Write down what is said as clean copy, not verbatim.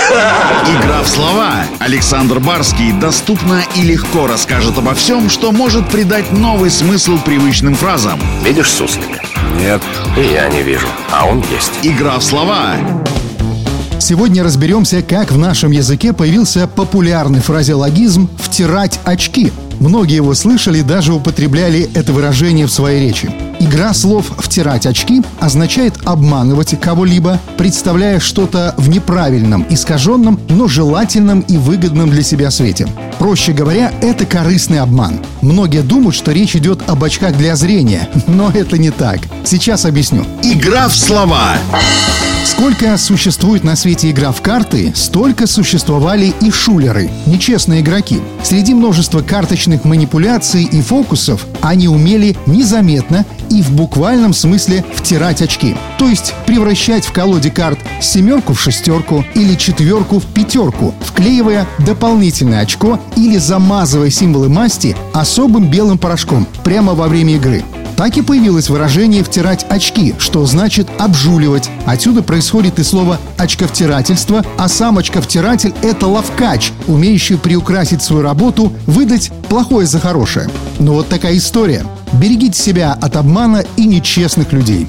Игра в слова. Александр Барский доступно и легко расскажет обо всем, что может придать новый смысл привычным фразам. Видишь суслика? Нет. И я не вижу, а он есть. Игра в слова. Сегодня разберемся, как в нашем языке появился популярный фразеологизм «втирать очки». Многие его слышали, даже употребляли это выражение в своей речи. Игра слов «втирать очки» означает обманывать кого-либо, представляя что-то в неправильном, искаженном, но желательном и выгодном для себя свете. Проще говоря, это корыстный обман. Многие думают, что речь идет об очках для зрения, но это не так. Сейчас объясню. Игра в слова. Сколько существует на свете игра в карты, столько существовали и шулеры, нечестные игроки. Среди множества карточных манипуляций и фокусов они умели незаметно и в буквальном смысле втирать очки. То есть превращать в колоде карт семерку в шестерку или четверку в пятерку, вклеивая дополнительное очко или замазывая символы масти особым белым порошком прямо во время игры. Так и появилось выражение «втирать очки», что значит «обжуливать». Отсюда происходит и слово «очковтирательство», а сам очковтиратель – это ловкач, умеющий приукрасить свою работу, выдать плохое за хорошее. Но вот такая история. Берегите себя от обмана и нечестных людей.